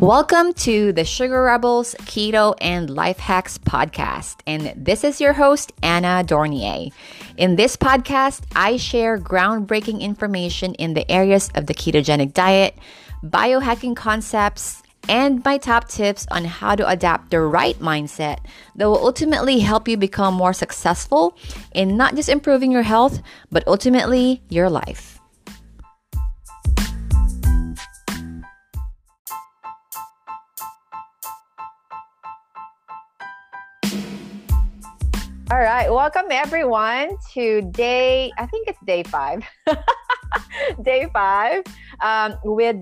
Welcome to the Sugar Rebels Keto and Life Hacks podcast, and this is your host, Anna Dornier. In this podcast, I share groundbreaking information in the areas of the ketogenic diet, biohacking concepts, and my top tips on how to adapt the right mindset that will ultimately help you become more successful in not just improving your health, but ultimately your life. All right, welcome everyone to day, I think it's day five, with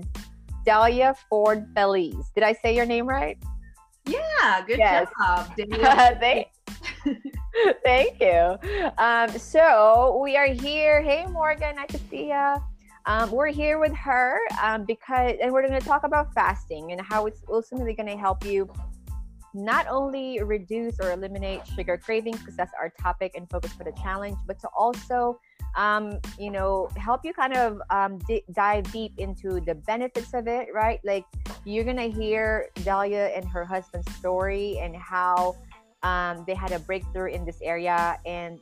Dahlia Fort Feliz. Did I say your name right? Yeah, good job. Thank you. So we are here. Hey, Morgan, I could see ya. We're here with her because we're going to talk about fasting and how it's ultimately going to help you not only reduce or eliminate sugar cravings, because that's our topic and focus for the challenge, but to also, help you kind of dive deep into the benefits of it, right? Like you're going to hear Dahlia and her husband's story and how they had a breakthrough in this area. And,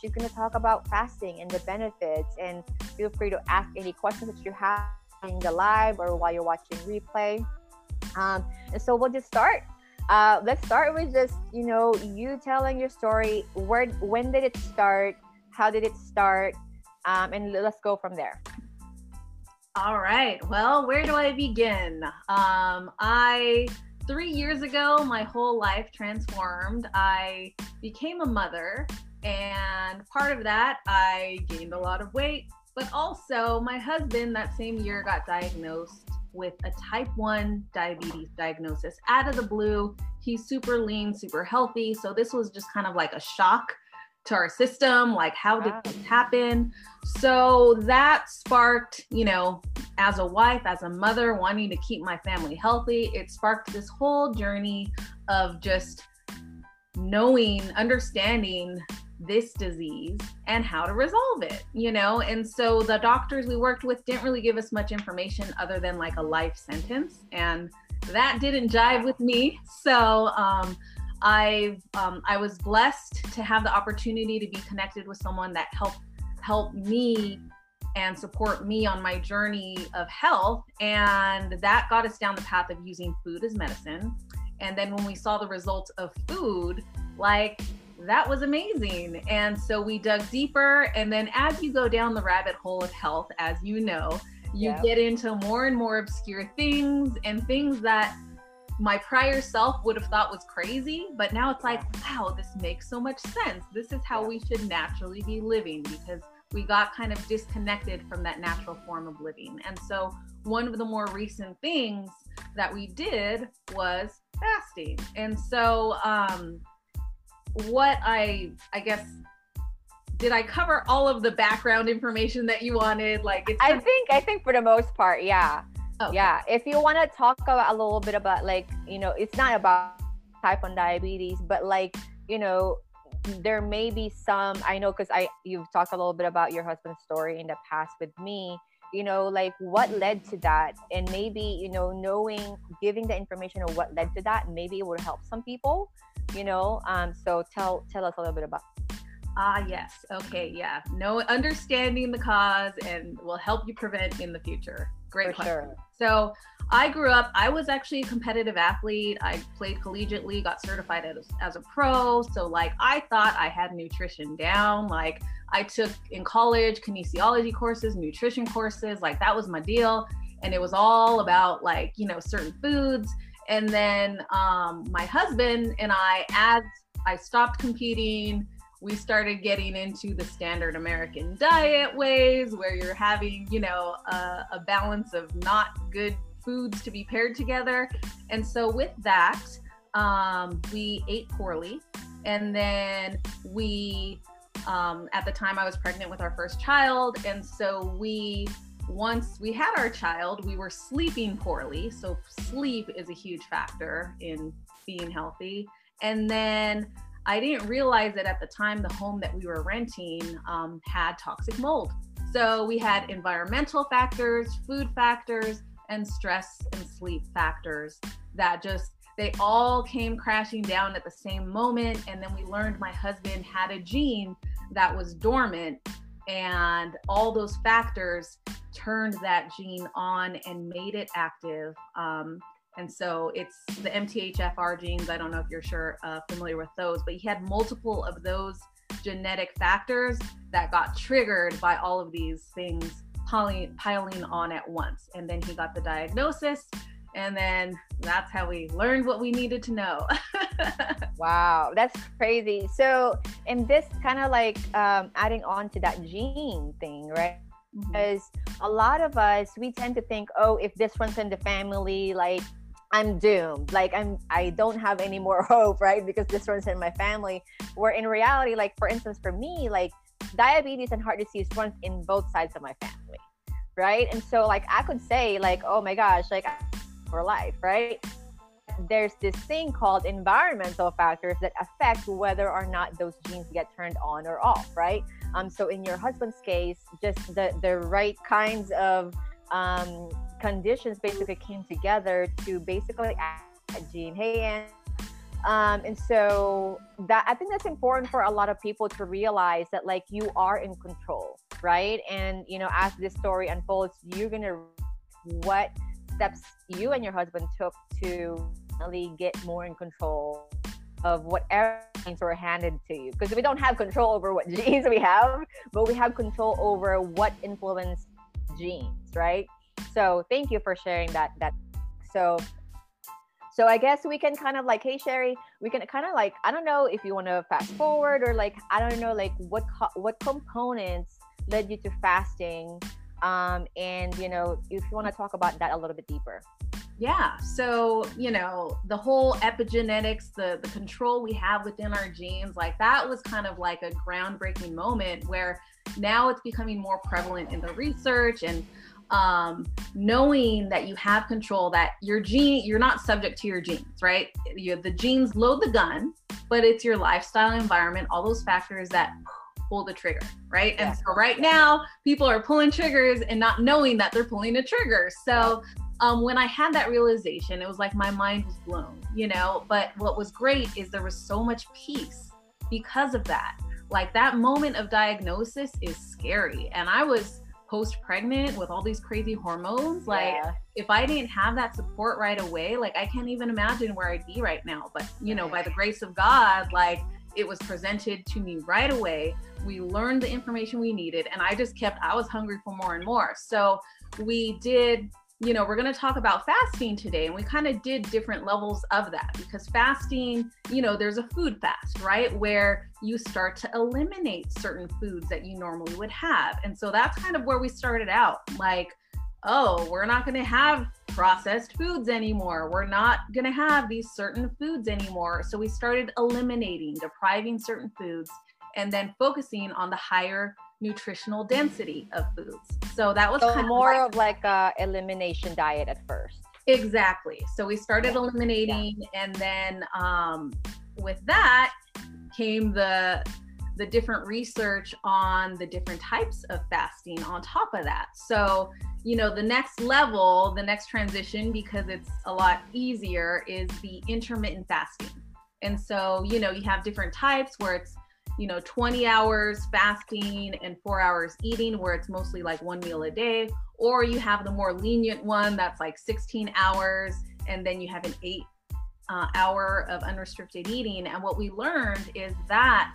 she's going to talk about fasting and the benefits. And feel free to ask any questions that you have in the live or while you're watching replay. And so we'll just start. Let's start with just, you telling your story. When did it start? How did it start? And let's go from there. All right. Well, where do I begin? 3 years ago, my whole life transformed. I became a mother, and part of that, I gained a lot of weight. But also, my husband that same year got diagnosed with a type 1 diabetes diagnosis out of the blue. He's super lean, super healthy. So this was just kind of like a shock to our system. Like, how did this happen? So that sparked, as a wife, as a mother, wanting to keep my family healthy, it sparked this whole journey of just understanding this disease and how to resolve it, And so the doctors we worked with didn't really give us much information other than like a life sentence. And that didn't jive with me. So I was blessed to have the opportunity to be connected with someone that helped me and support me on my journey of health. And that got us down the path of using food as medicine. And then when we saw the results of food, that was amazing. And so we dug deeper. And then as you go down the rabbit hole of health, as you know, you get into more and more obscure things and things that my prior self would have thought was crazy. But now it's like, wow, this makes so much sense. This is how we should naturally be living, because we got kind of disconnected from that natural form of living. And so one of the more recent things that we did was fasting. And so, did I cover all of the background information that you wanted? I think for the most part, yeah. Okay. Yeah. If you want to talk about a little bit about it's not about type 1 diabetes, but there may be some, I know, because you've talked a little bit about your husband's story in the past with me, what led to that? And maybe, giving the information of what led to that, maybe it would help some people. So tell us a little bit about it. Yes. Okay. Yeah. No, understanding the cause and will help you prevent in the future. Great question. Sure. So I grew up, I was actually a competitive athlete. I played collegiately, got certified as a pro. So I thought I had nutrition down. I took in college, kinesiology courses, nutrition courses, that was my deal. And it was all about certain foods. And then my husband and I, as I stopped competing, we started getting into the standard American diet ways where you're having, a balance of not good foods to be paired together. And so with that, we ate poorly. And then we, at the time I was pregnant with our first child. And so once we had our child, we were sleeping poorly. So sleep is a huge factor in being healthy. And then I didn't realize that at the time, the home that we were renting had toxic mold. So we had environmental factors, food factors, and stress and sleep factors that just, they all came crashing down at the same moment. And then we learned my husband had a gene that was dormant, and all those factors turned that gene on and made it active. And so it's the MTHFR genes. I don't know if you're familiar with those, but he had multiple of those genetic factors that got triggered by all of these things piling on at once. And then he got the diagnosis, and then that's how we learned what we needed to know. Wow, that's crazy. So, and this kind of like adding on to that gene thing, right? Mm-hmm. Because a lot of us, we tend to think, oh, if this runs in the family, like I'm doomed, like I don't have any more hope, right? Because this runs in my family. Where in reality, like for instance, for me, like diabetes and heart disease runs in both sides of my family, right? And so like I could say like, oh my gosh, like for life, right? There's this thing called environmental factors that affect whether or not those genes get turned on or off, right? So in your husband's case, just the right kinds of conditions basically came together to basically add that gene. Hey, Anne. And so that, I think that's important for a lot of people to realize that like you are in control, right? And, you know, as this story unfolds, you're going to what steps you and your husband took to really get more in control of whatever genes were handed to you. Because we don't have control over what genes we have, but we have control over what influence genes, right? So thank you for sharing that. So I guess we can kind of like, hey, Sherry, we can kind of like, I don't know if you want to fast forward or like, I don't know, like what components led you to fasting? And, you know, if you want to talk about that a little bit deeper. Yeah. So, you know, the whole epigenetics, the control we have within our genes, like that was kind of like a groundbreaking moment where now it's becoming more prevalent in the research and knowing that you have control, that your gene, you're not subject to your genes, right? The genes load the gun, but it's your lifestyle, environment, all those factors that pull the trigger, right? Yeah. And so right now people are pulling triggers and not knowing that they're pulling a trigger. So when I had that realization, it was like my mind was blown, you know? But what was great is there was so much peace because of that. Like that moment of diagnosis is scary. And I was post-pregnant with all these crazy hormones. Like if I didn't have that support right away, like I can't even imagine where I'd be right now. But you know, by the grace of God, like it was presented to me right away. We learned the information we needed, and I was hungry for more and more. So we did, you know, we're going to talk about fasting today, and we kind of did different levels of that because fasting, you know, there's a food fast, right? Where you start to eliminate certain foods that you normally would have. And so that's kind of where we started out. Like, oh, we're not going to have processed foods anymore. We're not going to have these certain foods anymore. So we started eliminating, depriving certain foods, and then focusing on the higher nutritional density of foods. So that was kind of more of like a elimination diet at first. Exactly. So we started eliminating, and then with that came the different research on the different types of fasting on top of that. So, you know, the next level, the next transition, because it's a lot easier, is the intermittent fasting. And so, you know, you have different types where it's, you know, 20 hours fasting and 4 hours eating, where it's mostly like one meal a day, or you have the more lenient one that's like 16 hours. And then you have an 8 hour of unrestricted eating. And what we learned is that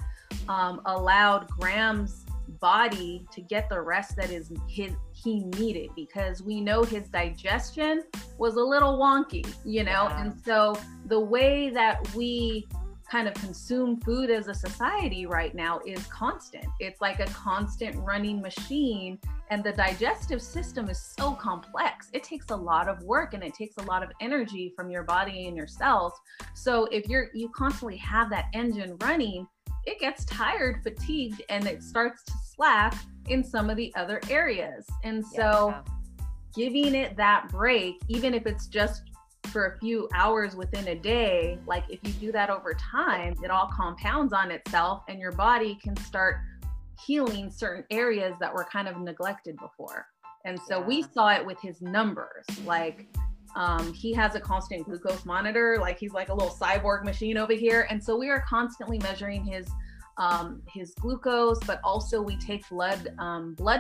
allowed Graham's body to get the rest that is he needed, because we know his digestion was a little wonky, you know? Wow. And so the way that we kind of consume food as a society right now is constant. It's like a constant running machine, and the digestive system is so complex. It takes a lot of work, and it takes a lot of energy from your body and your cells. So if you constantly have that engine running, it gets tired, fatigued, and it starts to slack in some of the other areas. And so giving it that break, even if it's just for a few hours within a day, like if you do that over time, it all compounds on itself, and your body can start healing certain areas that were kind of neglected before. And so we saw it with his numbers. Like, he has a constant glucose monitor. Like, he's like a little cyborg machine over here. And so we are constantly measuring his glucose, but also we take blood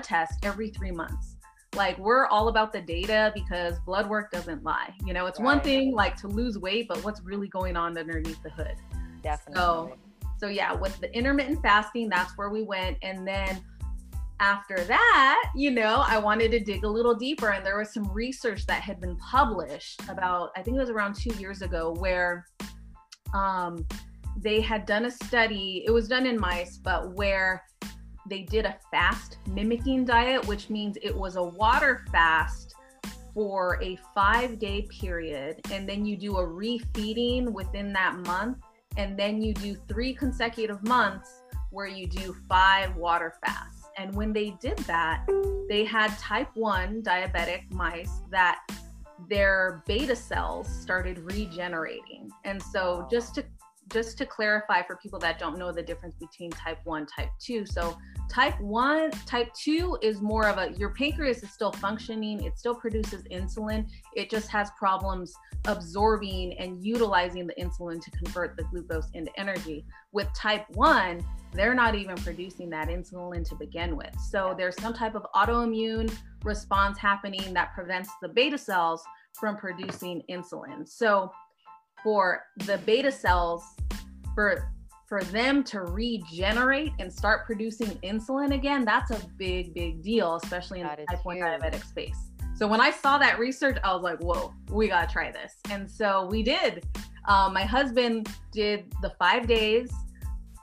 tests every 3 months. Like, we're all about the data because blood work doesn't lie. You know, it's one thing like to lose weight, but what's really going on underneath the hood. Definitely. So yeah, with the intermittent fasting, that's where we went. And then after that, you know, I wanted to dig a little deeper, and there was some research that had been published about, I think it was around 2 years ago, where they had done a study, it was done in mice, but where they did a fast mimicking diet, which means it was a water fast for a 5-day period. And then you do a refeeding within that month. And then you do 3 consecutive months where you do 5 water fasts. And when they did that, they had type 1 diabetic mice that their beta cells started regenerating. And so just to clarify for people that don't know the difference between type 1, type 2. So type 2 is more of a, your pancreas is still functioning. It still produces insulin. It just has problems absorbing and utilizing the insulin to convert the glucose into energy. With type 1, they're not even producing that insulin to begin with. So there's some type of autoimmune response happening that prevents the beta cells from producing insulin. So for the beta cells, for them to regenerate and start producing insulin again, that's a big, big deal, especially in the type 1 diabetic space. So when I saw that research, I was like, whoa, we gotta try this. And so we did. My husband did the 5 days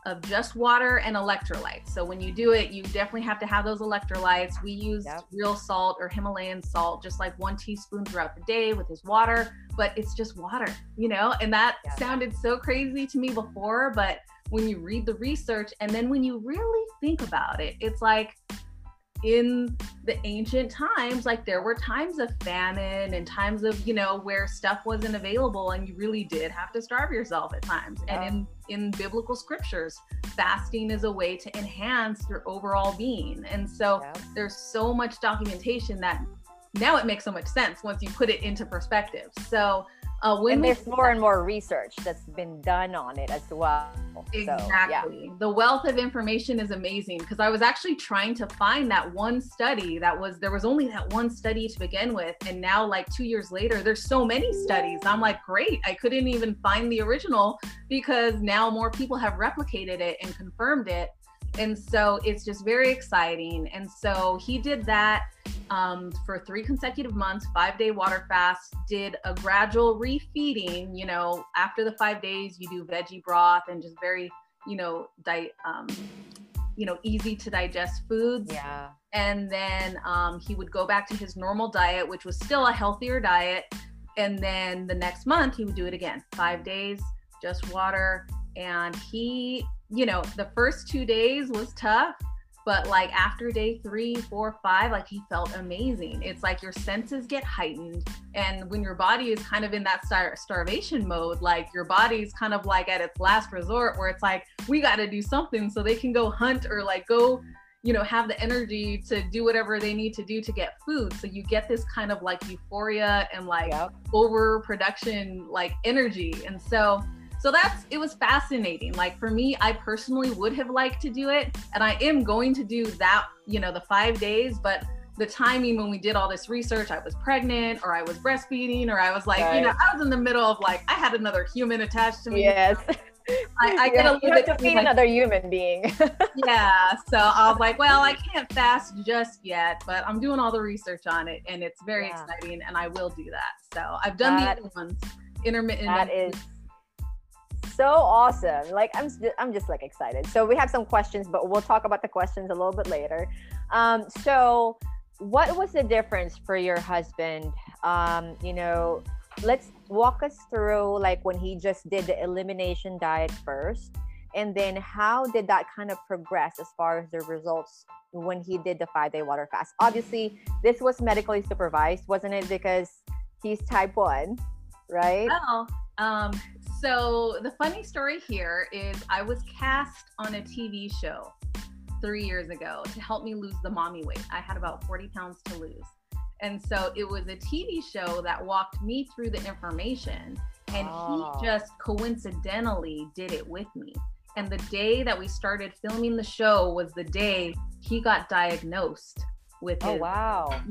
of just water and electrolytes. So when you do it, you definitely have to have those electrolytes. We used real salt or Himalayan salt, just like 1 teaspoon throughout the day with his water, but it's just water, you know? And that sounded so crazy to me before, but when you read the research and then when you really think about it, it's like in the ancient times, like there were times of famine and times of, you know, where stuff wasn't available and you really did have to starve yourself at times. And in biblical scriptures, fasting is a way to enhance your overall being. And so there's so much documentation that now it makes so much sense once you put it into perspective. So and there's more and more research that's been done on it as well. Exactly. So, the wealth of information is amazing, because I was actually trying to find that one study that was, there was only that one study to begin with. And now like 2 years later, there's so many studies. I'm like, great. I couldn't even find the original because now more people have replicated it and confirmed it. And so it's just very exciting. And so he did that for 3 consecutive months, 5-day water fast, did a gradual refeeding. You know, after the 5 days, you do veggie broth and just very, you know, easy to digest foods. Yeah. And then he would go back to his normal diet, which was still a healthier diet. And then the next month he would do it again, 5 days, just water. And he, you know, the first 2 days was tough, but like after day 3, 4, 5, like he felt amazing. It's like your senses get heightened. And when your body is kind of in that starvation mode, like your body's kind of like at its last resort where it's like, we got to do something so they can go hunt or like go, you know, have the energy to do whatever they need to do to get food. So you get this kind of like euphoria and like overproduction, like energy. And so it was fascinating. Like for me, I personally would have liked to do it. And I am going to do that, you know, the 5 days, but the timing when we did all this research, I was pregnant or I was breastfeeding, or I was like, you know, I was in the middle of like, I had another human attached to me. Yes. I get a little bit to feed like, another human being. So I was like, well, I can't fast just yet, but I'm doing all the research on it and it's very exciting and I will do that. So I've done the other ones, intermittent. That is so awesome. Like I'm just like excited. So we have some questions, but we'll talk about the questions a little bit later. So what was the difference for your husband? You know, let's walk us through like when he just did the elimination diet first, and then how did that kind of progress as far as the results when he did the 5-day water fast? Obviously this was medically supervised, wasn't it? Because he's type 1, right? So the funny story here is I was cast on a TV show 3 years ago to help me lose the mommy weight. I had about 40 pounds to lose. And so it was a TV show that walked me through the information, and he just coincidentally did it with me. And the day that we started filming the show was the day he got diagnosed with his, yeah.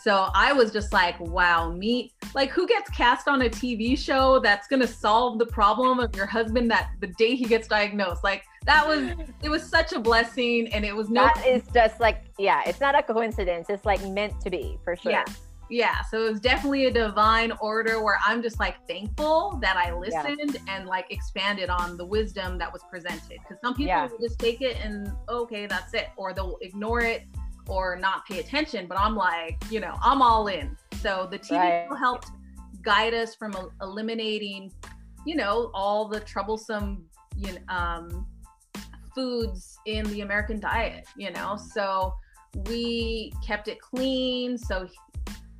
So I was just like, wow, me, like, who gets cast on a TV show that's going to solve the problem of your husband that the day he gets diagnosed? Like, that was, it was such a blessing, and it was not. That is just like, yeah, it's not a coincidence. It's like meant to be, for sure. Yeah. Yeah. So it was definitely a divine order where I'm just like thankful that I listened and like expanded on the wisdom that was presented. Cause some people will just take it and okay, that's it. Or they'll ignore it or not pay attention. But I'm like, you know, I'm all in. So the TV helped guide us from eliminating, you know, all the troublesome, you know, foods in the American diet, you know? So we kept it clean. So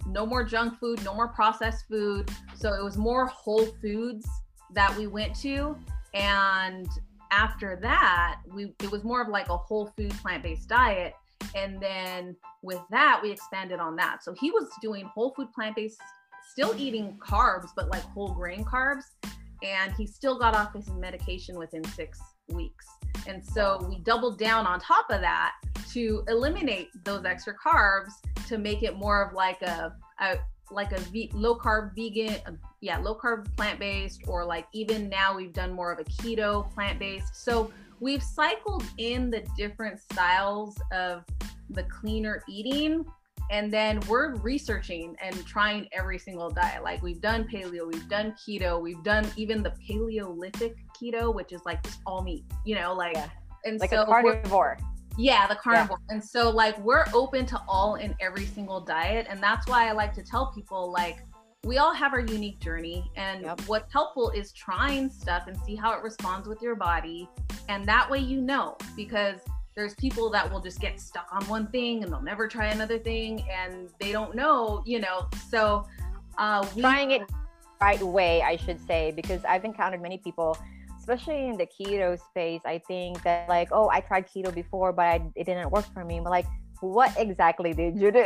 no more junk food, no more processed food. So it was more whole foods that we went to. And after that, it was more of like a whole food plant-based diet. And then with that, we expanded on that. So he was doing whole food plant-based, still eating carbs, but like whole grain carbs. And he still got off his medication within 6 weeks. And so we doubled down on top of that to eliminate those extra carbs to make it more of like a low-carb vegan, low-carb plant-based, or like even now we've done more of a keto plant-based. So we've cycled in the different styles of the cleaner eating, and then we're researching and trying every single diet. Like, we've done paleo, we've done keto, we've done even the Paleolithic keto, which is like just all meat, you know, like, and like so a carnivore. Yeah, the carnivore. Yeah. And so like, we're open to all and every single diet. And that's why I like to tell people, like, we all have our unique journey, and what's helpful is trying stuff and see how it responds with your body. And that way, you know, because there's people that will just get stuck on one thing and they'll never try another thing, and they don't know, you know, so. Trying it the right way, I should say, because I've encountered many people, especially in the keto space, I think that like, oh, I tried keto before, but it didn't work for me. But like, what exactly did you do?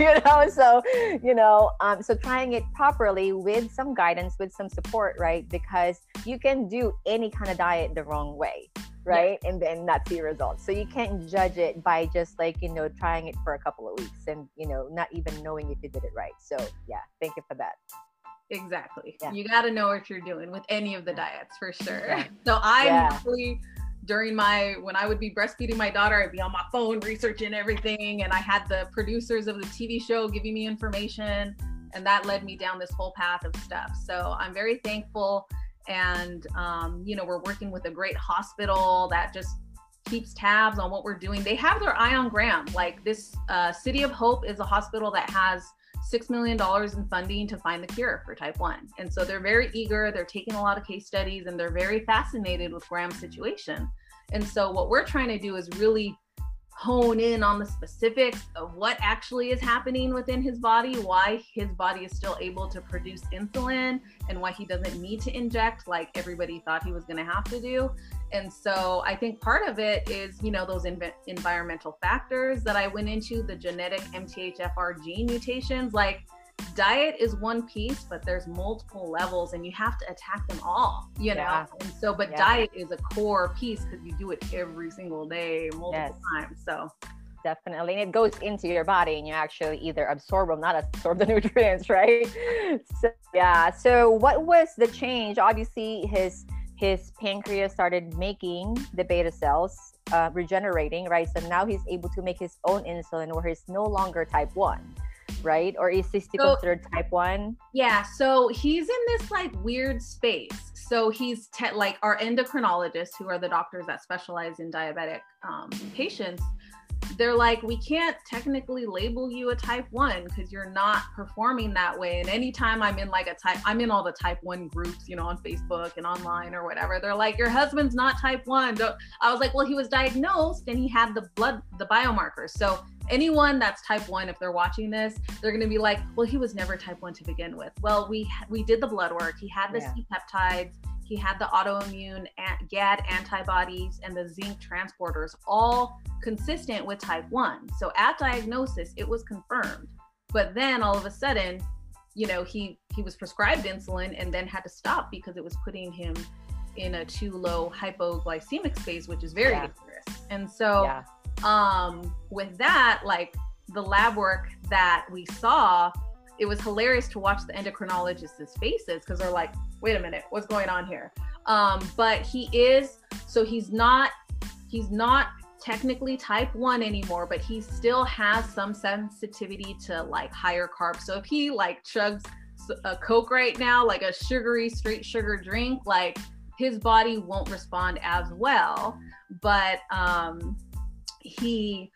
You know, so, you know, so trying it properly with some guidance, with some support, right? Because you can do any kind of diet the wrong way, right? And then not see results. So you can't judge it by just like, you know, trying it for a couple of weeks and, you know, not even knowing if you did it right. So yeah, thank you for that. Exactly. Yeah. You got to know what you're doing with any of the diets, for sure. Yeah. So I'm really, when I would be breastfeeding my daughter, I'd be on my phone researching everything. And I had the producers of the TV show giving me information, and that led me down this whole path of stuff. So I'm very thankful. And, you know, we're working with a great hospital that just keeps tabs on what we're doing. They have their eye on Graham. Like, this City of Hope is a hospital that has $6 million in funding to find the cure for type 1. And so they're very eager, they're taking a lot of case studies, and they're very fascinated with Graham's situation. And so what we're trying to do is really hone in on the specifics of what actually is happening within his body, why his body is still able to produce insulin, and why he doesn't need to inject like everybody thought he was going to have to do. And so I think part of it is, you know, those environmental factors that I went into, the genetic MTHFR gene mutations. Like, diet is one piece, but there's multiple levels, and you have to attack them all, you know? And so, but diet is a core piece because you do it every single day, multiple times. So definitely. And it goes into your body, and you actually either absorb or not absorb the nutrients, right? So, yeah. So what was the change? Obviously his pancreas started making the beta cells, regenerating, right? So now he's able to make his own insulin, where he's no longer type 1. Right? Or is he still considered type 1? Yeah. So he's in this like weird space. So he's like our endocrinologists, who are the doctors that specialize in diabetic patients. They're like, we can't technically label you a type 1 because you're not performing that way. And anytime I'm in like I'm in all the type 1 groups, you know, on Facebook and online or whatever. They're like, your husband's not type 1. I was like, well, he was diagnosed and he had the biomarkers. So anyone that's type 1, if they're watching this, they're going to be like, well, he was never type 1 to begin with. Well, we did the blood work. He had the C-peptides. He had the autoimmune GAD antibodies and the zinc transporters, all consistent with type 1. So at diagnosis, it was confirmed. But then all of a sudden, you know, he was prescribed insulin and then had to stop because it was putting him in a too low hypoglycemic space, which is very dangerous. And so with that, like the lab work that we saw, it was hilarious to watch the endocrinologists' faces because they're like, wait a minute, what's going on here? But he is, so he's not technically type 1 anymore, but he still has some sensitivity to like higher carbs. So if he like chugs a Coke right now, like a sugary straight sugar drink, like his body won't respond as well, but he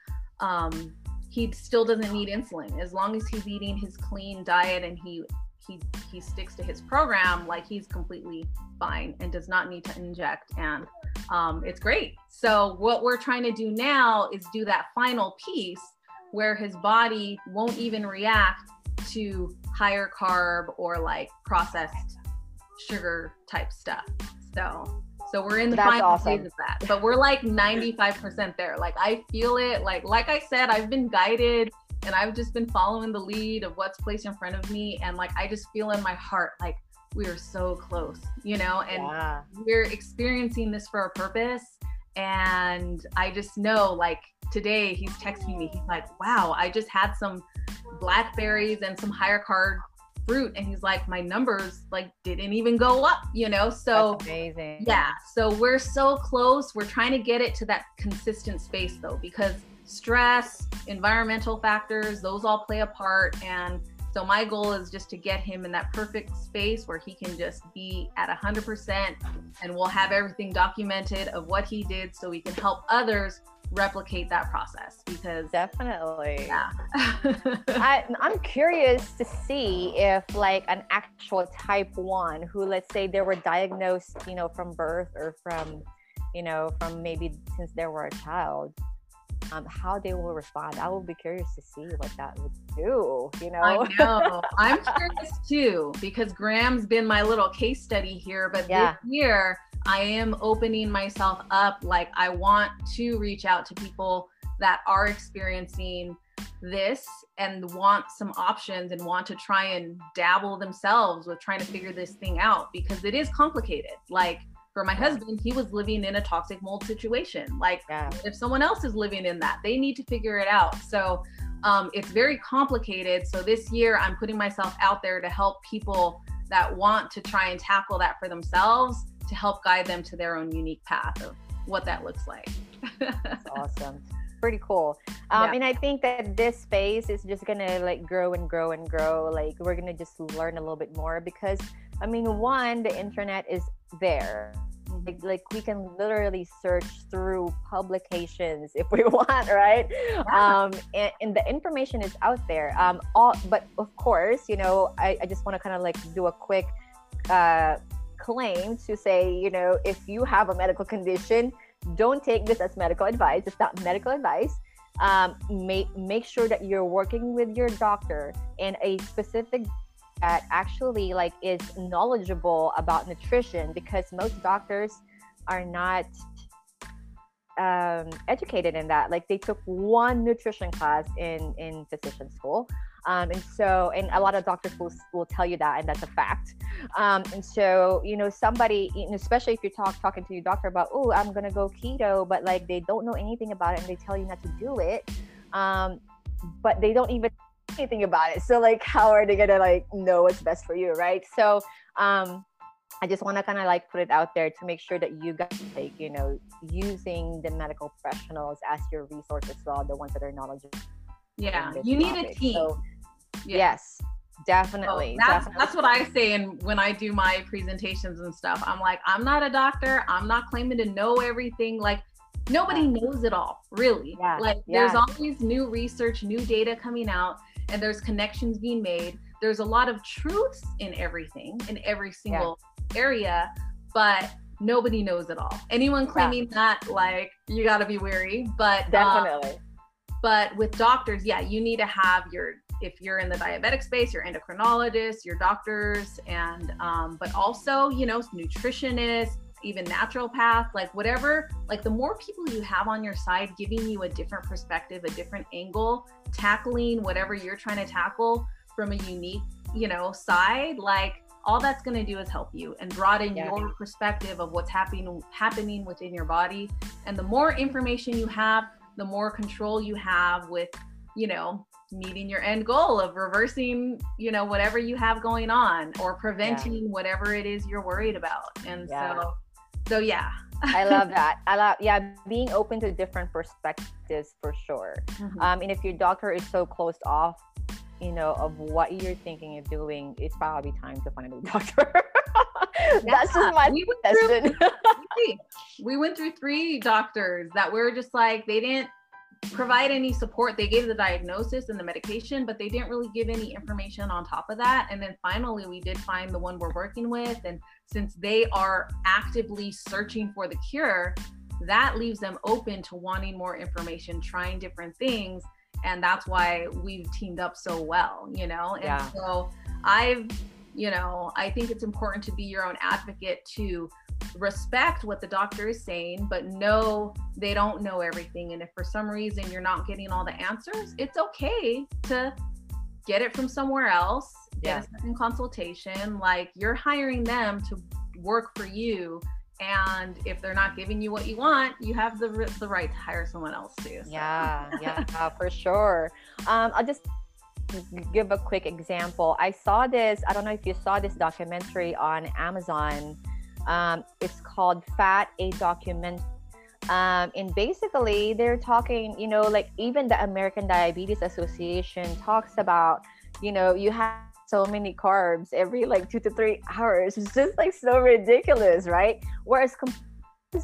still doesn't need insulin. As long as he's eating his clean diet and he sticks to his program, like he's completely fine and does not need to inject, and it's great. So what we're trying to do now is do that final piece where his body won't even react to higher carb or like processed sugar type stuff. So we're in the final phase of that, but we're like 95% there. Like I feel it. Like I said, I've been guided and I've just been following the lead of what's placed in front of me. And like, I just feel in my heart, like we are so close, you know, and we're experiencing this for a purpose. And I just know, like today he's texting me, he's like, wow, I just had some blackberries and some higher carb fruit, and he's like, my numbers like didn't even go up, you know. So that's amazing. Yeah, so we're so close. We're trying to get it to that consistent space though, because stress, environmental factors, those all play a part. And so my goal is just to get him in that perfect space where he can just be at 100%, and we'll have everything documented of what he did so we can help others replicate that process, because definitely I'm curious to see if like an actual type 1 who, let's say they were diagnosed, you know, from birth or from, you know, from maybe since they were a child, how they will respond. I will be curious to see what that would do, you know. I know. I'm curious too, because Graham's been my little case study here, but this year I am opening myself up. Like I want to reach out to people that are experiencing this and want some options and want to try and dabble themselves with trying to figure this thing out, because it is complicated. Like for my husband, he was living in a toxic mold situation. Like if someone else is living in that, they need to figure it out. So it's very complicated. So this year I'm putting myself out there to help people that want to try and tackle that for themselves, to help guide them to their own unique path of what that looks like. That's awesome. Pretty cool. And I think that this space is just gonna like grow and grow and grow. Like we're gonna just learn a little bit more, because I mean, one, the internet is there. Like we can literally search through publications if we want, right? And the information is out there. But of course, you know, I just want to kind of like do a quick claim to say, you know, if you have a medical condition, don't take this as medical advice. It's not medical advice. Make sure that you're working with your doctor and a specific that actually like is knowledgeable about nutrition, because most doctors are not educated in that. Like they took one nutrition class in physician school. And a lot of doctors will tell you that, and that's a fact. And so, you know, somebody, especially if you're talking to your doctor about, oh, I'm going to go keto, but like they don't know anything about it and they tell you not to do it. But they don't even know anything about it. So like, how are they going to like know what's best for you? Right. So, I just want to kind of like put it out there to make sure that you guys like, you know, using the medical professionals as your resource as well, the ones that are knowledgeable. Yeah, you need a team. So, yes, definitely. So that's what I say, and when I do my presentations and stuff, I'm like, I'm not a doctor. I'm not claiming to know everything. Like nobody knows it all, really. Yeah. Like there's always new research, new data coming out, and there's connections being made. There's a lot of truths in everything, in every single area, but nobody knows it all. Anyone claiming that, like, you got to be wary. But definitely. But with doctors, you need to have your if you're in the diabetic space, your endocrinologists, your doctors, and but also, you know, nutritionists, even naturopath, like whatever, like the more people you have on your side giving you a different perspective, a different angle, tackling whatever you're trying to tackle from a unique, you know, side, like all that's going to do is help you and broaden your perspective of what's happening within your body. And the more information you have, the more control you have with, you know, meeting your end goal of reversing, you know, whatever you have going on or preventing whatever it is you're worried about. And so yeah. I love that. Being open to different perspectives for sure. Mm-hmm. And if your doctor is so closed off, you know, of what you're thinking of doing, it's probably time to find a doctor. That's just my suggestion. We went through three doctors that were just like, they didn't provide any support. They gave the diagnosis and the medication, but they didn't really give any information on top of that. And then finally we did find the one we're working with. And since they are actively searching for the cure, that leaves them open to wanting more information, trying different things. And that's why we've teamed up so well, you know? And so you know, I think it's important to be your own advocate, to respect what the doctor is saying, but know they don't know everything. And if for some reason you're not getting all the answers, it's okay to get it from somewhere else, get a second consultation. Like, you're hiring them to work for you. And if they're not giving you what you want, you have the right to hire someone else too. So. Yeah, for sure. I'll just give a quick example. I saw this, I don't know if you saw this documentary on Amazon. It's called Fat, a Document. And basically they're talking, you know, like even the American Diabetes Association talks about, you know, you have so many carbs every like 2 to 3 hours. It's just like so ridiculous, right? Whereas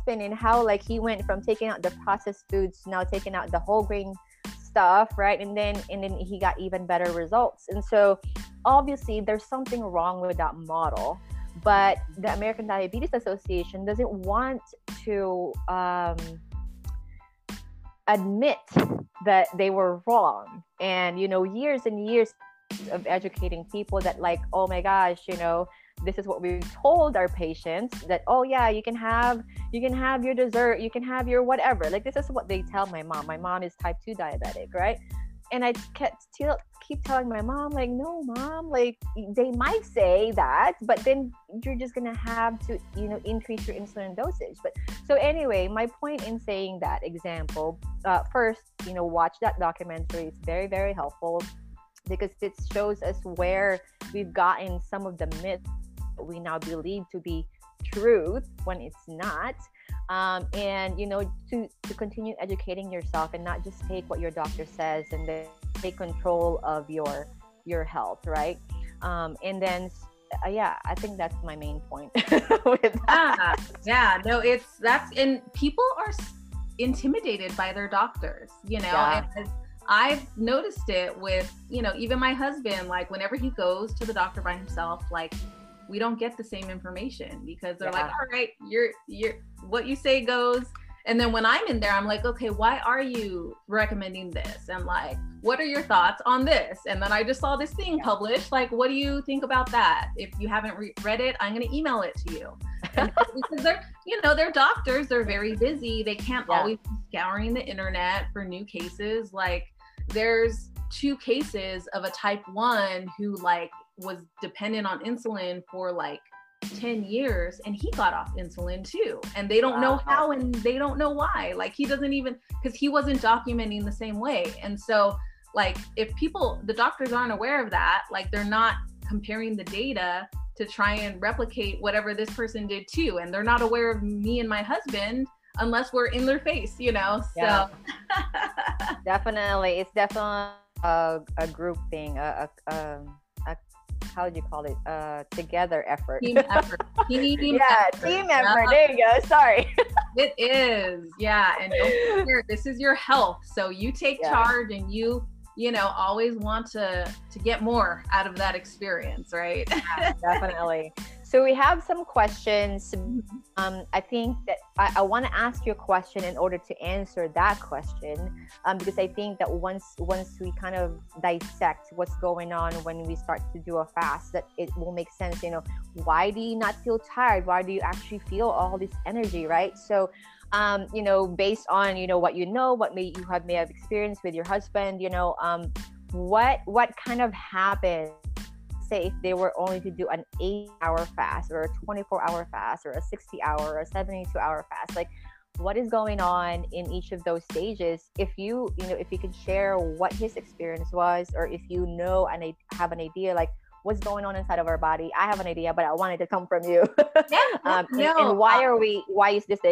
and how like he went from taking out the processed foods, now taking out the whole grain stuff, right? And then he got even better results. And so obviously there's something wrong with that model, but the American Diabetes Association doesn't want to admit that they were wrong. And, you know, years and years of educating people that like, oh my gosh, you know, this is what we've told our patients, that, oh yeah, you can have your dessert, you can have your whatever. Like, this is what they tell my mom. My mom is type 2 diabetic, right? And I keep telling my mom, like, no, mom, like, they might say that, but then you're just going to have to, you know, increase your insulin dosage. But so anyway, my point in saying that example, first, you know, watch that documentary. It's very, very helpful because it shows us where we've gotten some of the myths that we now believe to be truth when it's not. And, you know, to continue educating yourself and not just take what your doctor says and then take control of your health, right? And then, I think that's my main point with that. And people are intimidated by their doctors, you know, and I've noticed it with, you know, even my husband, like whenever he goes to the doctor by himself, like, we don't get the same information because they're like, all right, you're what you say goes. And then when I'm in there, I'm like, okay, why are you recommending this? And like, what are your thoughts on this? And then I just saw this thing published. Like, what do you think about that? If you haven't read it, I'm going to email it to you. Because they're, you know, they're doctors, they're very busy. They can't always be scouring the internet for new cases. Like, there's 2 cases of a type 1 who like was dependent on insulin for like 10 years and he got off insulin too, and they don't know how and they don't know why. Like, he doesn't even, because he wasn't documenting the same way. And so like, if the doctors aren't aware of that, like, they're not comparing the data to try and replicate whatever this person did too, and they're not aware of me and my husband unless we're in their face, you know. So definitely, it's definitely a group thing, how would you call it? Together effort. Team effort. Team effort. There you go. Sorry. It is. Yeah. And don't forget, this is your health. So you take charge, and you know, always want to get more out of that experience, right? Definitely. So we have some questions. I think that I want to ask you a question in order to answer that question, because I think that once we kind of dissect what's going on when we start to do a fast, that it will make sense. You know, why do you not feel tired? Why do you actually feel all this energy, right? So, you know, based on, you know, what you know, what may have experienced with your husband, you know, what kind of happened? Say if they were only to do an 8-hour fast or a 24-hour fast or a 60-hour or a 72-hour fast, like what is going on in each of those stages? If you can share what his experience was, or if you know and have an idea like what's going on inside of our body. I have an idea, but I wanted to come from you. And why is it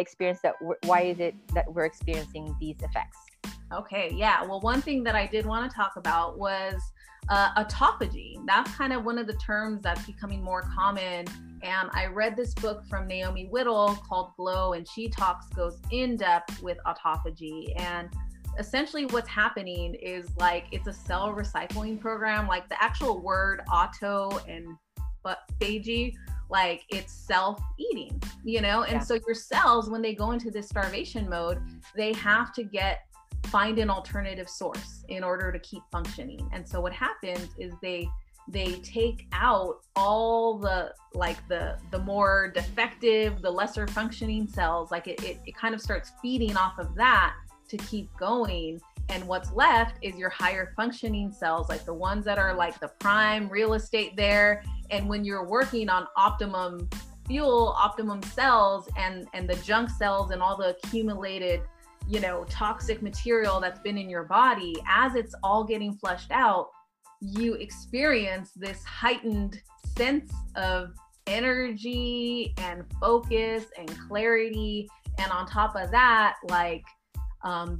that we're experiencing these effects? Okay, yeah. Well, one thing that I did want to talk about was autophagy. That's kind of one of the terms that's becoming more common. And I read this book from Naomi Whittle called Glow, and she goes in depth with autophagy. And essentially what's happening is like, it's a cell recycling program, like the actual word auto and phagy, like it's self-eating, you know? And so your cells, when they go into this starvation mode, they have to find an alternative source in order to keep functioning. And so what happens is they take out all the more defective, the lesser functioning cells, like it kind of starts feeding off of that to keep going. And what's left is your higher functioning cells, like the ones that are like the prime real estate there. And when you're working on optimum fuel, optimum cells, and the junk cells and all the accumulated, you know, toxic material that's been in your body, as it's all getting flushed out, you experience this heightened sense of energy and focus and clarity. And on top of that, like,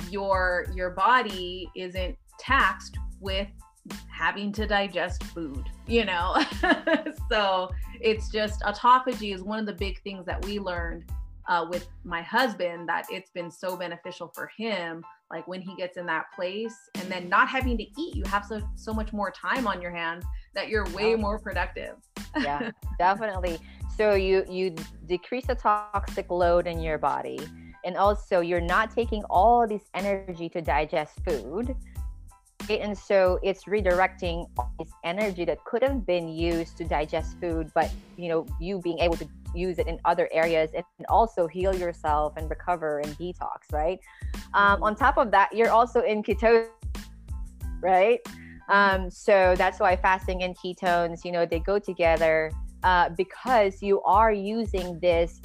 your body isn't taxed with having to digest food, you know? So it's just, autophagy is one of the big things that we learned with my husband, that it's been so beneficial for him. Like when he gets in that place and then not having to eat, you have so much more time on your hands that you're way more productive. Yeah, definitely. So you decrease the toxic load in your body. And also you're not taking all this energy to digest food. And so it's redirecting all this energy that could have been used to digest food, but you know, you being able to use it in other areas and also heal yourself and recover and detox, right? On top of that, you're also in ketosis, right? So that's why fasting and ketones, you know, they go together. Because you are using this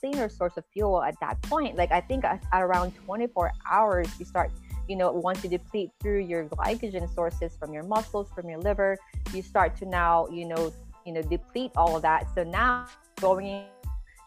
cleaner source of fuel at that point. Like I think at around 24 hours, you start, you know, once you deplete through your glycogen sources from your muscles, from your liver, you start to now, you know, deplete all of that. So now going in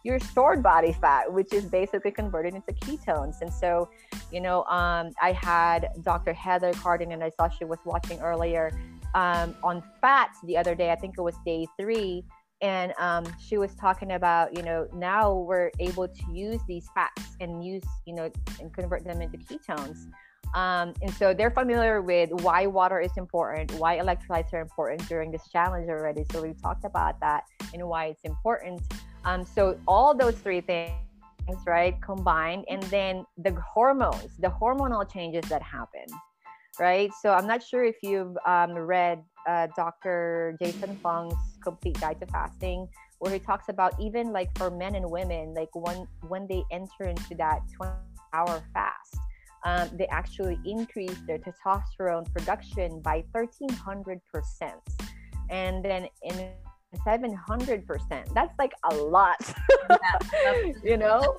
your stored body fat, which is basically converted into ketones. And so, you know, I had Dr. Heather Cardin, and I saw she was watching earlier on fats the other day. I think it was day 3. And she was talking about, you know, now we're able to use these fats and use, you know, and convert them into ketones. And so they're familiar with why water is important, why electrolytes are important during this challenge already. So we've talked about that and why it's important. So all those 3 things, right, combined, and then the hormones, the hormonal changes that happen, right? So I'm not sure if you've read Dr. Jason Fung's Complete Guide to Fasting, where he talks about even like for men and women, like when they enter into that 20-hour fast, they actually increase their testosterone production by 1,300%, and then in 700%. That's like a lot, you know.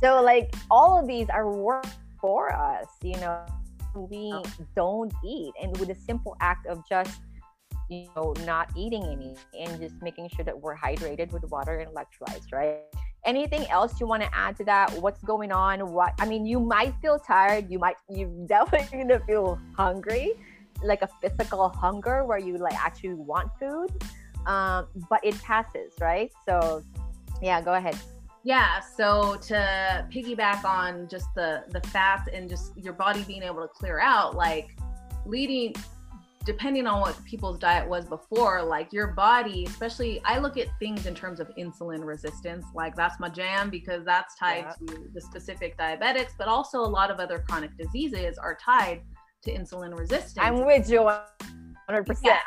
So like all of these are work for us, you know. We don't eat, and with a simple act of just, you know, not eating any and just making sure that we're hydrated with water and electrolytes, right? Anything else you want to add to that? What's going on? What I mean, you might feel tired. You definitely gonna feel hungry, like a physical hunger where you like actually want food, but it passes, right? So, yeah, go ahead. Yeah, so to piggyback on just the fats and just your body being able to clear out, like leading depending on what people's diet was before, like your body, especially, I look at things in terms of insulin resistance, like that's my jam because that's tied to the specific diabetics, but also a lot of other chronic diseases are tied to insulin resistance. I'm with you 100%. Yeah.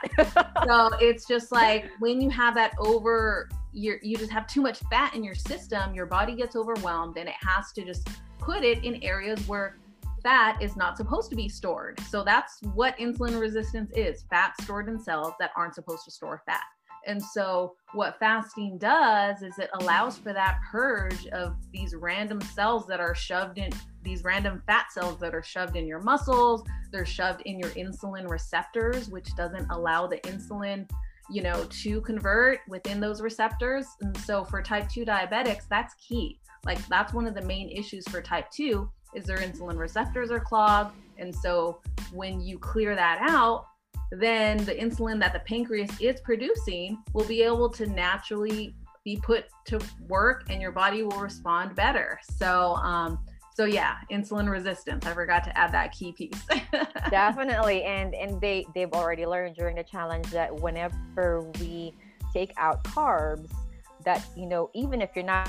So it's just like when you have that over, you just have too much fat in your system, your body gets overwhelmed and it has to just put it in areas where fat is not supposed to be stored. So that's what insulin resistance is, fat stored in cells that aren't supposed to store fat. And so what fasting does is it allows for that purge of these random cells that are shoved in, these random fat cells that are shoved in your muscles, they're shoved in your insulin receptors, which doesn't allow the insulin, you know, to convert within those receptors. And so for type 2 diabetics, that's key. Like that's one of the main issues for type 2 is their insulin receptors are clogged. And so when you clear that out, then the insulin that the pancreas is producing will be able to naturally be put to work and your body will respond better. So yeah, insulin resistance. I forgot to add that key piece. Definitely. And they've already learned during the challenge that whenever we take out carbs, that, you know, even if you're not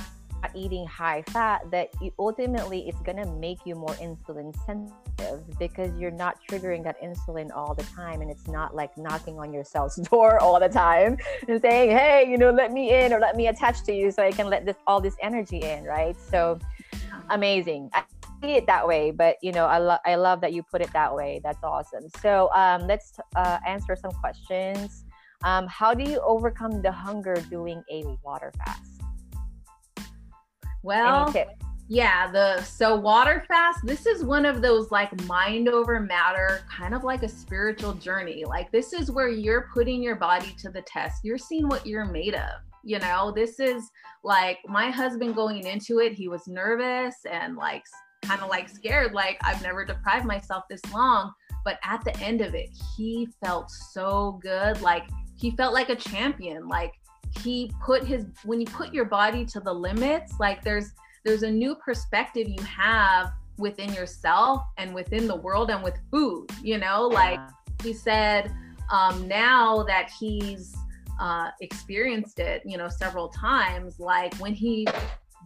eating high fat, that ultimately it's going to make you more insulin sensitive because you're not triggering that insulin all the time, and it's not like knocking on your cell's door all the time and saying, hey, you know, let me in or let me attach to you so I can let this all this energy in, right? So amazing. I see it that way, but you know, I love that you put it that way. That's awesome. So let's answer some questions. How do you overcome the hunger doing a water fast? Well, yeah, so water fast, this is one of those like mind over matter, kind of like a spiritual journey. Like this is where you're putting your body to the test. You're seeing what you're made of. You know, this is like my husband going into it, he was nervous and like kind of like scared, like I've never deprived myself this long. But at the end of it, he felt so good. Like he felt like a champion. Like he put when you put your body to the limits, like there's a new perspective you have within yourself and within the world and with food, you know, like he said, now that he's experienced it, you know, several times, like when he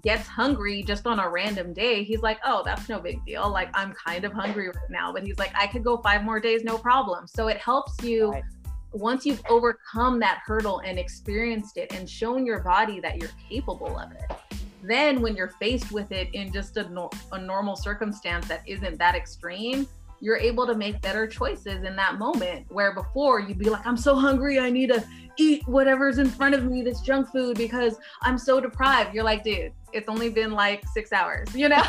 gets hungry just on a random day, he's like, oh, that's no big deal. Like I'm kind of hungry right now, but he's like, I could go 5 more days, no problem. So it helps you. Right. Once you've overcome that hurdle and experienced it and shown your body that you're capable of it, then when you're faced with it in just a normal circumstance that isn't that extreme, you're able to make better choices in that moment, where before you'd be like, I'm so hungry, I need to eat whatever's in front of me, this junk food, because I'm so deprived. You're like, dude, it's only been like 6 hours, you know?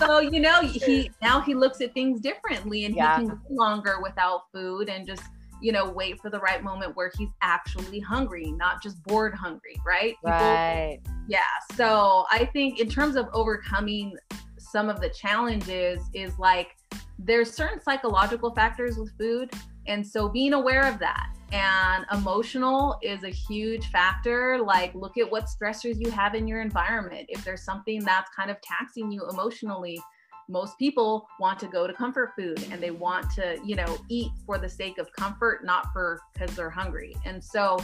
So, you know, he looks at things differently, and he can go longer without food and just, you know, wait for the right moment where he's actually hungry, not just bored hungry, right? Right. Yeah. So I think in terms of overcoming some of the challenges is like, there's certain psychological factors with food. And so being aware of that, and emotional is a huge factor. Like look at what stressors you have in your environment. If there's something that's kind of taxing you emotionally, most people want to go to comfort food and they want to, you know, eat for the sake of comfort, not because they're hungry. And so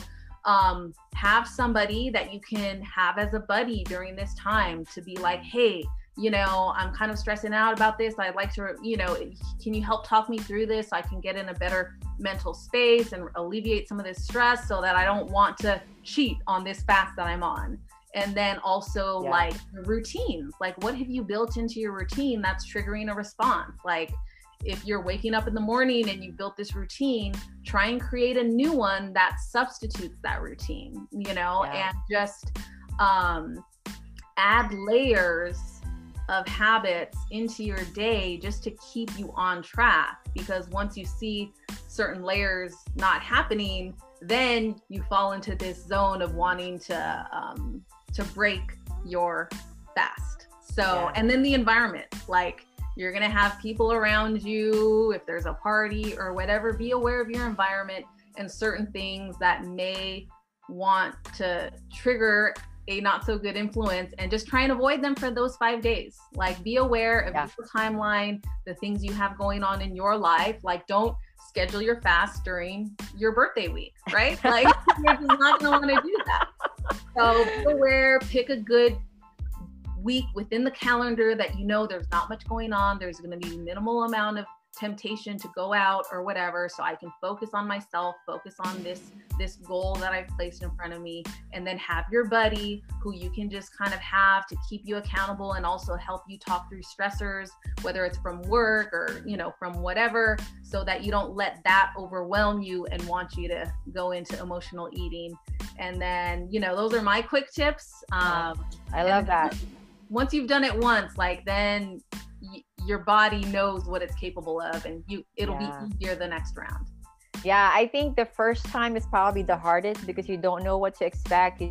have somebody that you can have as a buddy during this time to be like, hey, you know, I'm kind of stressing out about this. I'd like to, you know, can you help talk me through this so I can get in a better mental space and alleviate some of this stress so that I don't want to cheat on this fast that I'm on. And then also like routines, like what have you built into your routine that's triggering a response? Like if you're waking up in the morning and you built this routine, try and create a new one that substitutes that routine, you know, and just add layers of habits into your day just to keep you on track, because once you see certain layers not happening, then you fall into this zone of wanting to break your fast. So and then the environment, like you're gonna have people around you, if there's a party or whatever, be aware of your environment and certain things that may want to trigger a not so good influence, and just try and avoid them for those 5 days. Like, be aware of your timeline, the things you have going on in your life. Like, don't schedule your fast during your birthday week, right? Like, you're just not going to want to do that. So be aware, pick a good week within the calendar that you know there's not much going on. There's going to be minimal amount of temptation to go out or whatever, so I can focus on myself, focus on this goal that I've placed in front of me, and then have your buddy who you can just kind of have to keep you accountable and also help you talk through stressors, whether it's from work or, you know, from whatever, so that you don't let that overwhelm you and want you to go into emotional eating. And then, you know, those are my quick tips. I love that. Once you've done it once, like, then your body knows what it's capable of, and it'll be easier the next round. Yeah, I think the first time is probably the hardest because you don't know what to expect.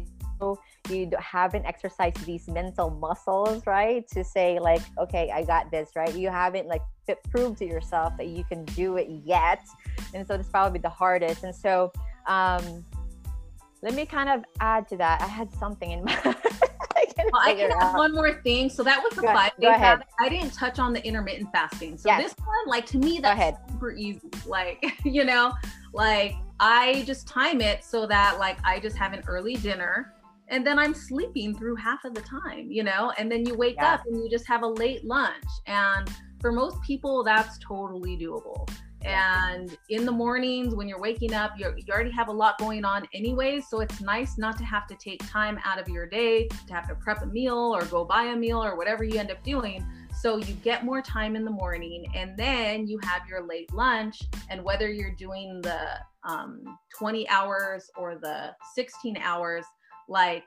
You haven't exercised these mental muscles, right? To say like, okay, I got this, right? You haven't like proved to yourself that you can do it yet. And so it's probably the hardest. And so let me kind of add to that. I had something in my... I can add one more thing. So that was the 5 day fast. I didn't touch on the intermittent fasting. So this one, like, to me, that's super easy. Like, you know, like, I just time it so that, like, I just have an early dinner and then I'm sleeping through half of the time, you know, and then you wake up and you just have a late lunch. And for most people, that's totally doable. And in the mornings when you're waking up, you already have a lot going on anyways. So it's nice not to have to take time out of your day to have to prep a meal or go buy a meal or whatever you end up doing. So you get more time in the morning, and then you have your late lunch. And whether you're doing the 20 hours or the 16 hours, like,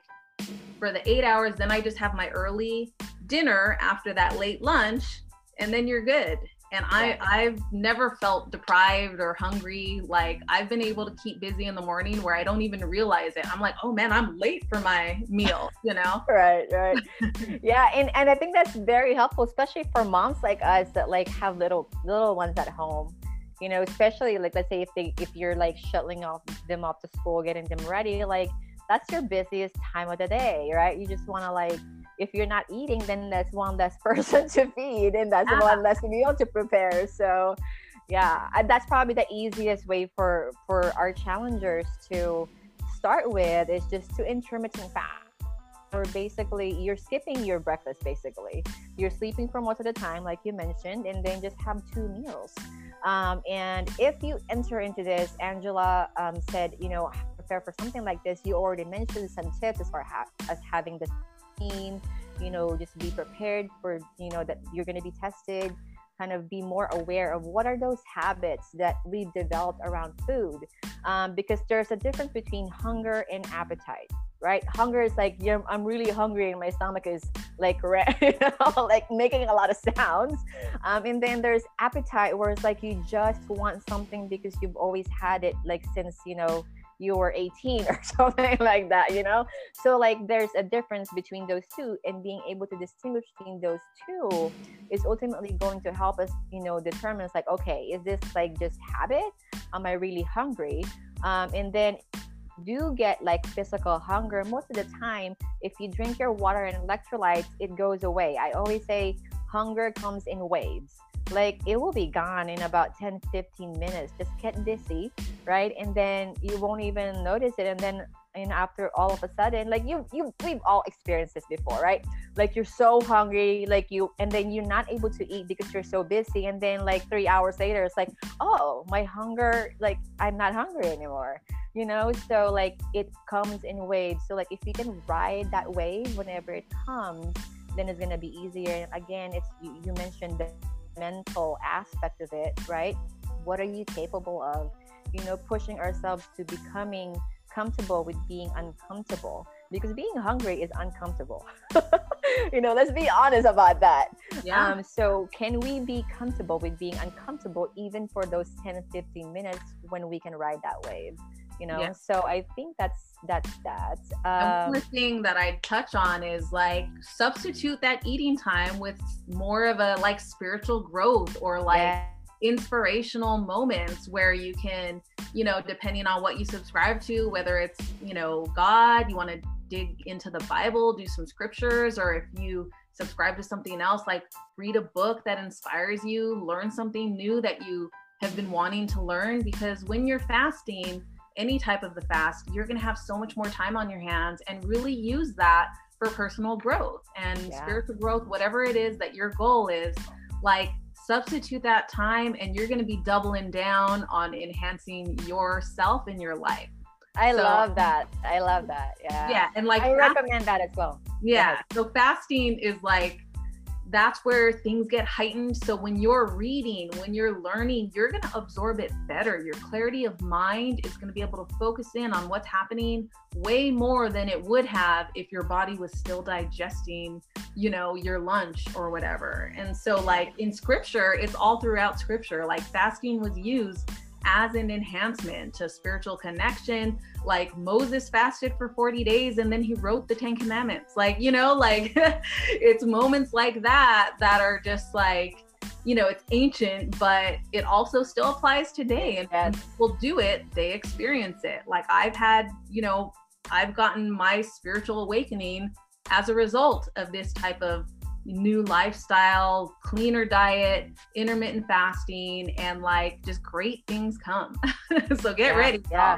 for the 8 hours, then I just have my early dinner after that late lunch, and then you're good. And I've never felt deprived or hungry. Like, I've been able to keep busy in the morning where I don't even realize it. I'm like, oh man, I'm late for my meal, you know? Right. Yeah. And I think that's very helpful, especially for moms like us that like have little ones at home, you know, especially like, let's say if you're like shuttling them off to school, getting them ready, like that's your busiest time of the day, right? You just want to like, if you're not eating, then that's one less person to feed, and that's one less meal to prepare. So yeah, that's probably the easiest way for our challengers to start with, is just to intermittent fast. Or basically you're skipping your breakfast, basically. You're sleeping for most of the time, like you mentioned, and then just have two meals. And if you enter into this, Angela said, you know, prepare for something like this. You already mentioned some tips as far as having this team, you know, just be prepared for, you know, that you're going to be tested. Kind of be more aware of what are those habits that we've developed around food, because there's a difference between hunger and appetite, right? Hunger is like, yeah, I'm really hungry and my stomach is like, you know, like making a lot of sounds, and then there's appetite, where it's like you just want something because you've always had it, like since, you know, you were 18 or something like that, you know? So like there's a difference between those two, and being able to distinguish between those two is ultimately going to help us, you know, determine, it's like, okay, is this like just habit? Am I really hungry? And then do get like physical hunger. Most of the time, if you drink your water and electrolytes, it goes away. I always say hunger comes in waves. Like it will be gone in about 10-15 minutes. Just get busy, right? And then you won't even notice it. And then, and after, all of a sudden, like we've all experienced this before, right? Like you're so hungry, like and then you're not able to eat because you're so busy. And then like 3 hours later, it's like, oh, my hunger, like I'm not hungry anymore, you know? So like it comes in waves. So like if you can ride that wave whenever it comes, then it's gonna be easier. And again, it's you mentioned the mental aspect of it, right? What are you capable of? You know, pushing ourselves to becoming comfortable with being uncomfortable, because being hungry is uncomfortable. You know, let's be honest about that. Yeah. So can we be comfortable with being uncomfortable even for those 10-15 minutes when we can ride that wave? You know, so I think that's that. One thing that I touch on is like substitute that eating time with more of a like spiritual growth or like inspirational moments where you can, you know, depending on what you subscribe to, whether it's, you know, God, you want to dig into the Bible, do some scriptures, or if you subscribe to something else, like read a book that inspires you, learn something new that you have been wanting to learn, because when you're fasting, any type of the fast, you're going to have so much more time on your hands and really use that for personal growth and spiritual growth, whatever it is that your goal is. Like, substitute that time and you're going to be doubling down on enhancing yourself in your life. I love that. Yeah. Yeah. And like, I recommend that as well. Yeah. So fasting is like, that's where things get heightened. So when you're reading, when you're learning, you're going to absorb it better. Your clarity of mind is going to be able to focus in on what's happening way more than it would have if your body was still digesting, you know, your lunch or whatever. And so like in scripture, it's all throughout scripture, like fasting was used as an enhancement to spiritual connection. Like Moses fasted for 40 days and then he wrote the 10 commandments. Like, you know, like it's moments like that that are just like, you know, it's ancient, but it also still applies today. And when people do it, they experience it. Like I've had, you know, I've gotten my spiritual awakening as a result of this type of new lifestyle, cleaner diet, intermittent fasting, and like just great things come. So get ready. Yeah,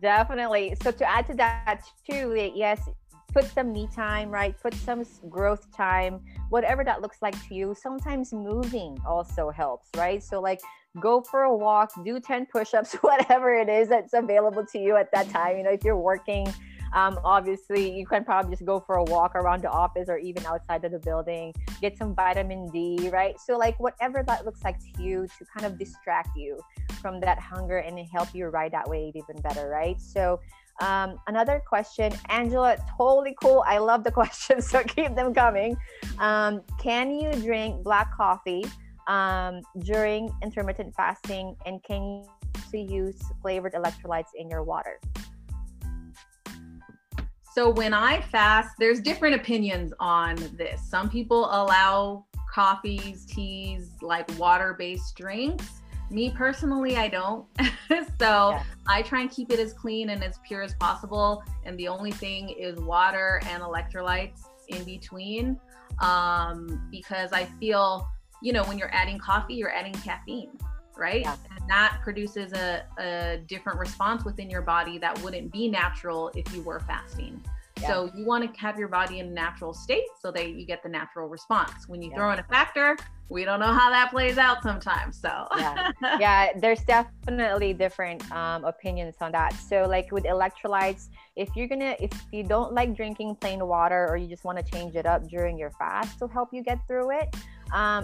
definitely. So to add to that too, yes, put some me time, right? Put some growth time, whatever that looks like to you. Sometimes moving also helps, right? So like go for a walk, do 10 push-ups, whatever it is that's available to you at that time. You know, if you're working, obviously you can probably just go for a walk around the office or even outside of the building, get some vitamin D, right? So like whatever that looks like to you to kind of distract you from that hunger and help you ride that wave even better, right? So another question, Angela, totally cool. I love the questions, so keep them coming. Can you drink black coffee during intermittent fasting, and can you use flavored electrolytes in your water? So when I fast, there's different opinions on this. Some people allow coffees, teas, like water-based drinks. Me personally, I don't. So I try and keep it as clean and as pure as possible. And the only thing is water and electrolytes in between. Because I feel, you know, when you're adding coffee, you're adding caffeine, right? Yeah. And that produces a different response within your body that wouldn't be natural if you were fasting. Yeah. So you want to have your body in a natural state so that you get the natural response. When you throw in a factor, we don't know how that plays out sometimes. So there's definitely different opinions on that. So like with electrolytes, if you don't like drinking plain water, or you just want to change it up during your fast to help you get through it,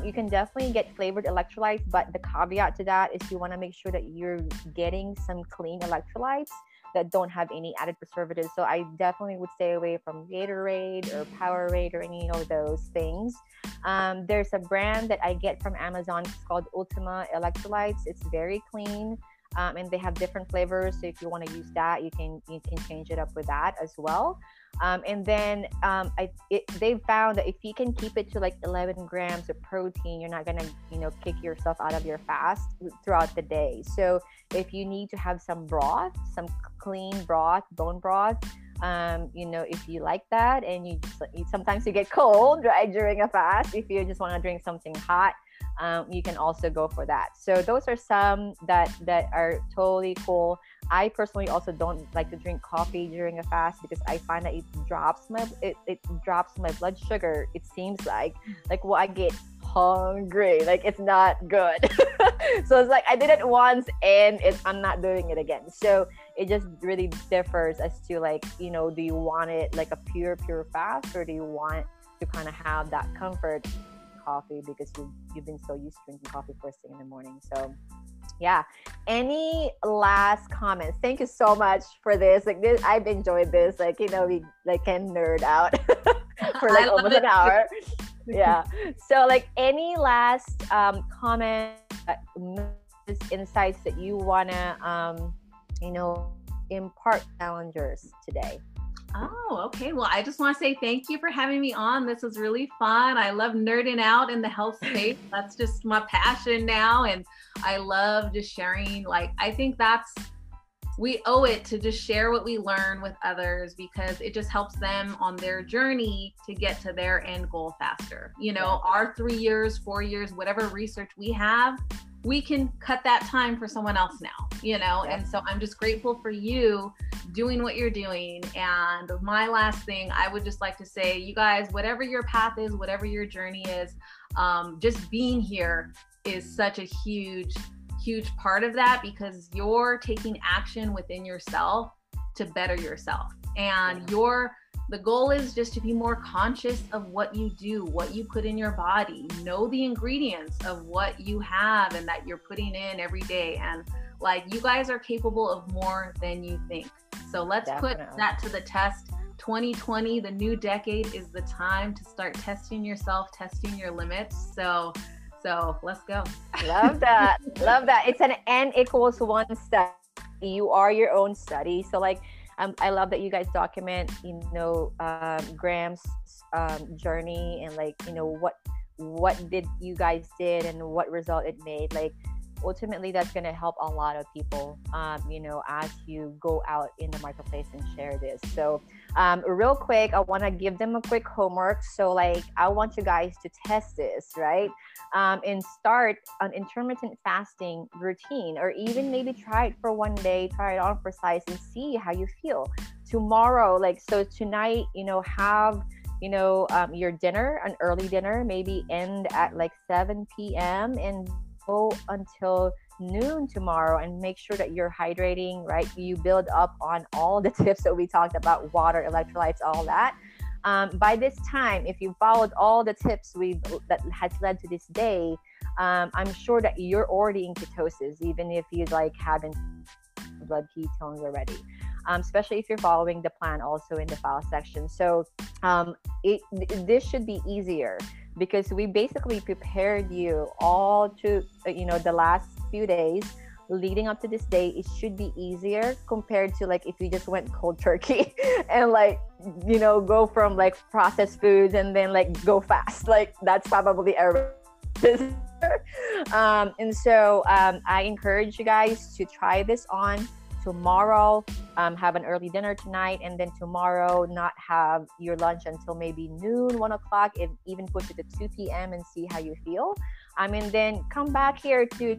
you can definitely get flavored electrolytes, but the caveat to that is you want to make sure that you're getting some clean electrolytes that don't have any added preservatives. So I definitely would stay away from Gatorade or Powerade or any of those things. There's a brand that I get from Amazon. It's called Ultima Electrolytes. It's very clean, and they have different flavors. So if you want to use that, you can change it up with that as well. And then they found that if you can keep it to like 11 grams of protein, you're not gonna, you know, kick yourself out of your fast throughout the day. So if you need to have some broth, some clean broth, bone broth, you know, if you like that, and sometimes you get cold, right, during a fast. If you just want to drink something hot, you can also go for that. So those are some that are totally cool. I personally also don't like to drink coffee during a fast because I find that it drops my blood sugar. It seems like I get hungry. Like, it's not good. So it's like I did it once and I'm not doing it again. So it just really differs as to, like, you know, do you want it like a pure fast, or do you want to kind of have that comfort coffee because you've been so used to drinking coffee first thing in the morning. So any last comments? Thank you so much for this. Like, this, I've enjoyed this. Like, you know, we like can nerd out for like almost an hour. Yeah. So like, any last comments, insights that you wanna you know, impart challengers today? Oh, okay. Well, I just want to say thank you for having me on. This was really fun. I love nerding out in the health space. That's just my passion now. And I love just sharing. Like, I think that's we owe it to just share what we learn with others, because it just helps them on their journey to get to their end goal faster. You know, our 3 years, 4 years, whatever research we have, we can cut that time for someone else now, you know? And so I'm just grateful for you doing what you're doing. And my last thing, I would just like to say, you guys, whatever your path is, whatever your journey is, just being here is such a huge part of that, because you're taking action within yourself to better yourself. And the goal is just to be more conscious of what you do, what you put in your body, know the ingredients of what you have and that you're putting in every day. And like, you guys are capable of more than you think. So let's put that to the test. 2020, the new decade, is the time to start testing yourself, testing your limits. So let's go. Love that. Love that. It's an N=1 study. You are your own study. So like, I love that you guys document, you know, Graham's journey, and like, you know, what did you guys did and what result it made. Like, ultimately, that's going to help a lot of people, you know, as you go out in the marketplace and share this. So real quick, I want to give them a quick homework. So like, I want you guys to test this, right? And start an intermittent fasting routine, or even maybe try it for one day, try it on for size, and see how you feel tomorrow. Like, so tonight, you know, have, you know, your dinner, an early dinner, maybe end at like 7 p.m. and go until noon tomorrow, and make sure that you're hydrating, right? You build up on all the tips that we talked about, water, electrolytes, all that. By this time, if you followed all the tips that has led to this day, I'm sure that you're already in ketosis, even if you like haven't blood ketones already, especially if you're following the plan also in the file section. So this should be easier, because we basically prepared you all to, you know, the last few days leading up to this day. It should be easier compared to like if you just went cold turkey and like, you know, go from like processed foods and then like go fast. Like, that's probably a and so I encourage you guys to try this on tomorrow. Have an early dinner tonight, and then tomorrow not have your lunch until maybe noon, 1 o'clock, and even push it to 2 p.m. and see how you feel. And then come back here to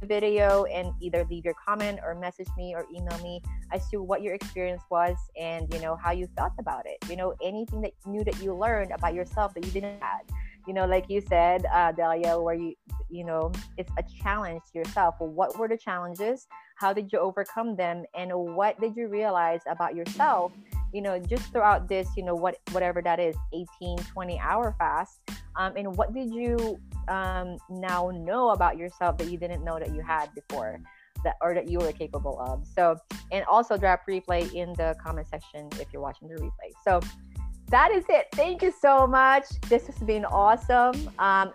the video and either leave your comment or message me or email me as to what your experience was, and, you know, how you felt about it. You know, anything that new that you learned about yourself that you didn't have. You know, like you said, Dahlia, where you know, it's a challenge to yourself. Well, what were the challenges? How did you overcome them? And what did you realize about yourself? You know, just throughout this, you know, whatever that is, 18, 20-hour fast. And what did you now know about yourself that you didn't know that you had before, that you were capable of? So, and also drop replay in the comment section if you're watching the replay. So that is it. Thank you so much. This has been awesome.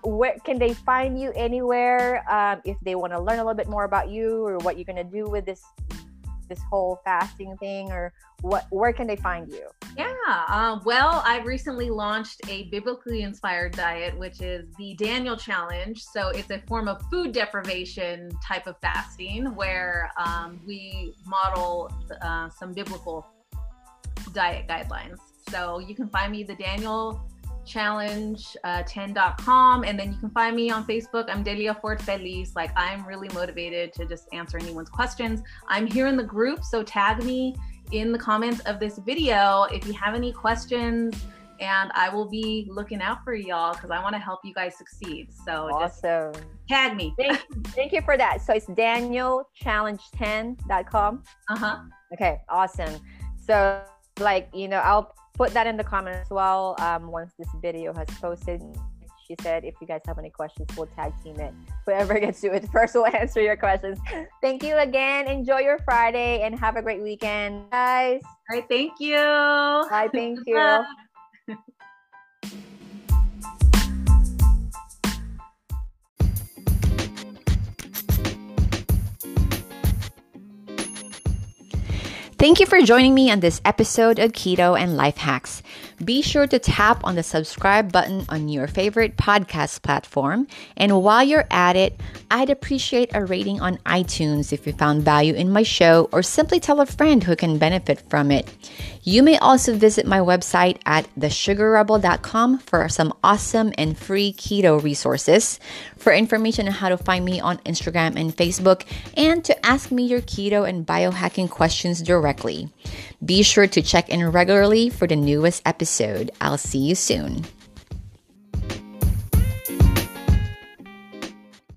Where can they find you? Anywhere, if they want to learn a little bit more about you or what you're going to do with this whole fasting thing, or where can they find you? Yeah. Well, I recently launched a biblically inspired diet, which is the Daniel Challenge. So it's a form of food deprivation type of fasting where we model some biblical diet guidelines. So you can find me, the DanielChallenge10.com, and then you can find me on Facebook. I'm Dahlia Fort Feliz. Like, I'm really motivated to just answer anyone's questions. I'm here in the group, so tag me in the comments of this video if you have any questions, and I will be looking out for y'all because I want to help you guys succeed. So awesome. Just tag me. Thank you for that. So it's DanielChallenge10.com. Okay, awesome. So like, you know, I'll put that in the comments as well once this video has posted. She said, if you guys have any questions, we'll tag team it. Whoever gets to it first will answer your questions. Thank you again. Enjoy your Friday and have a great weekend, guys. All right, thank you. Bye, thank you. Thank you for joining me on this episode of Keto and Life Hacks. Be sure to tap on the subscribe button on your favorite podcast platform. And while you're at it, I'd appreciate a rating on iTunes if you found value in my show, or simply tell a friend who can benefit from it. You may also visit my website at thesugarrebel.com for some awesome and free keto resources, for information on how to find me on Instagram and Facebook, and to ask me your keto and biohacking questions directly. Be sure to check in regularly for the newest episode. I'll see you soon.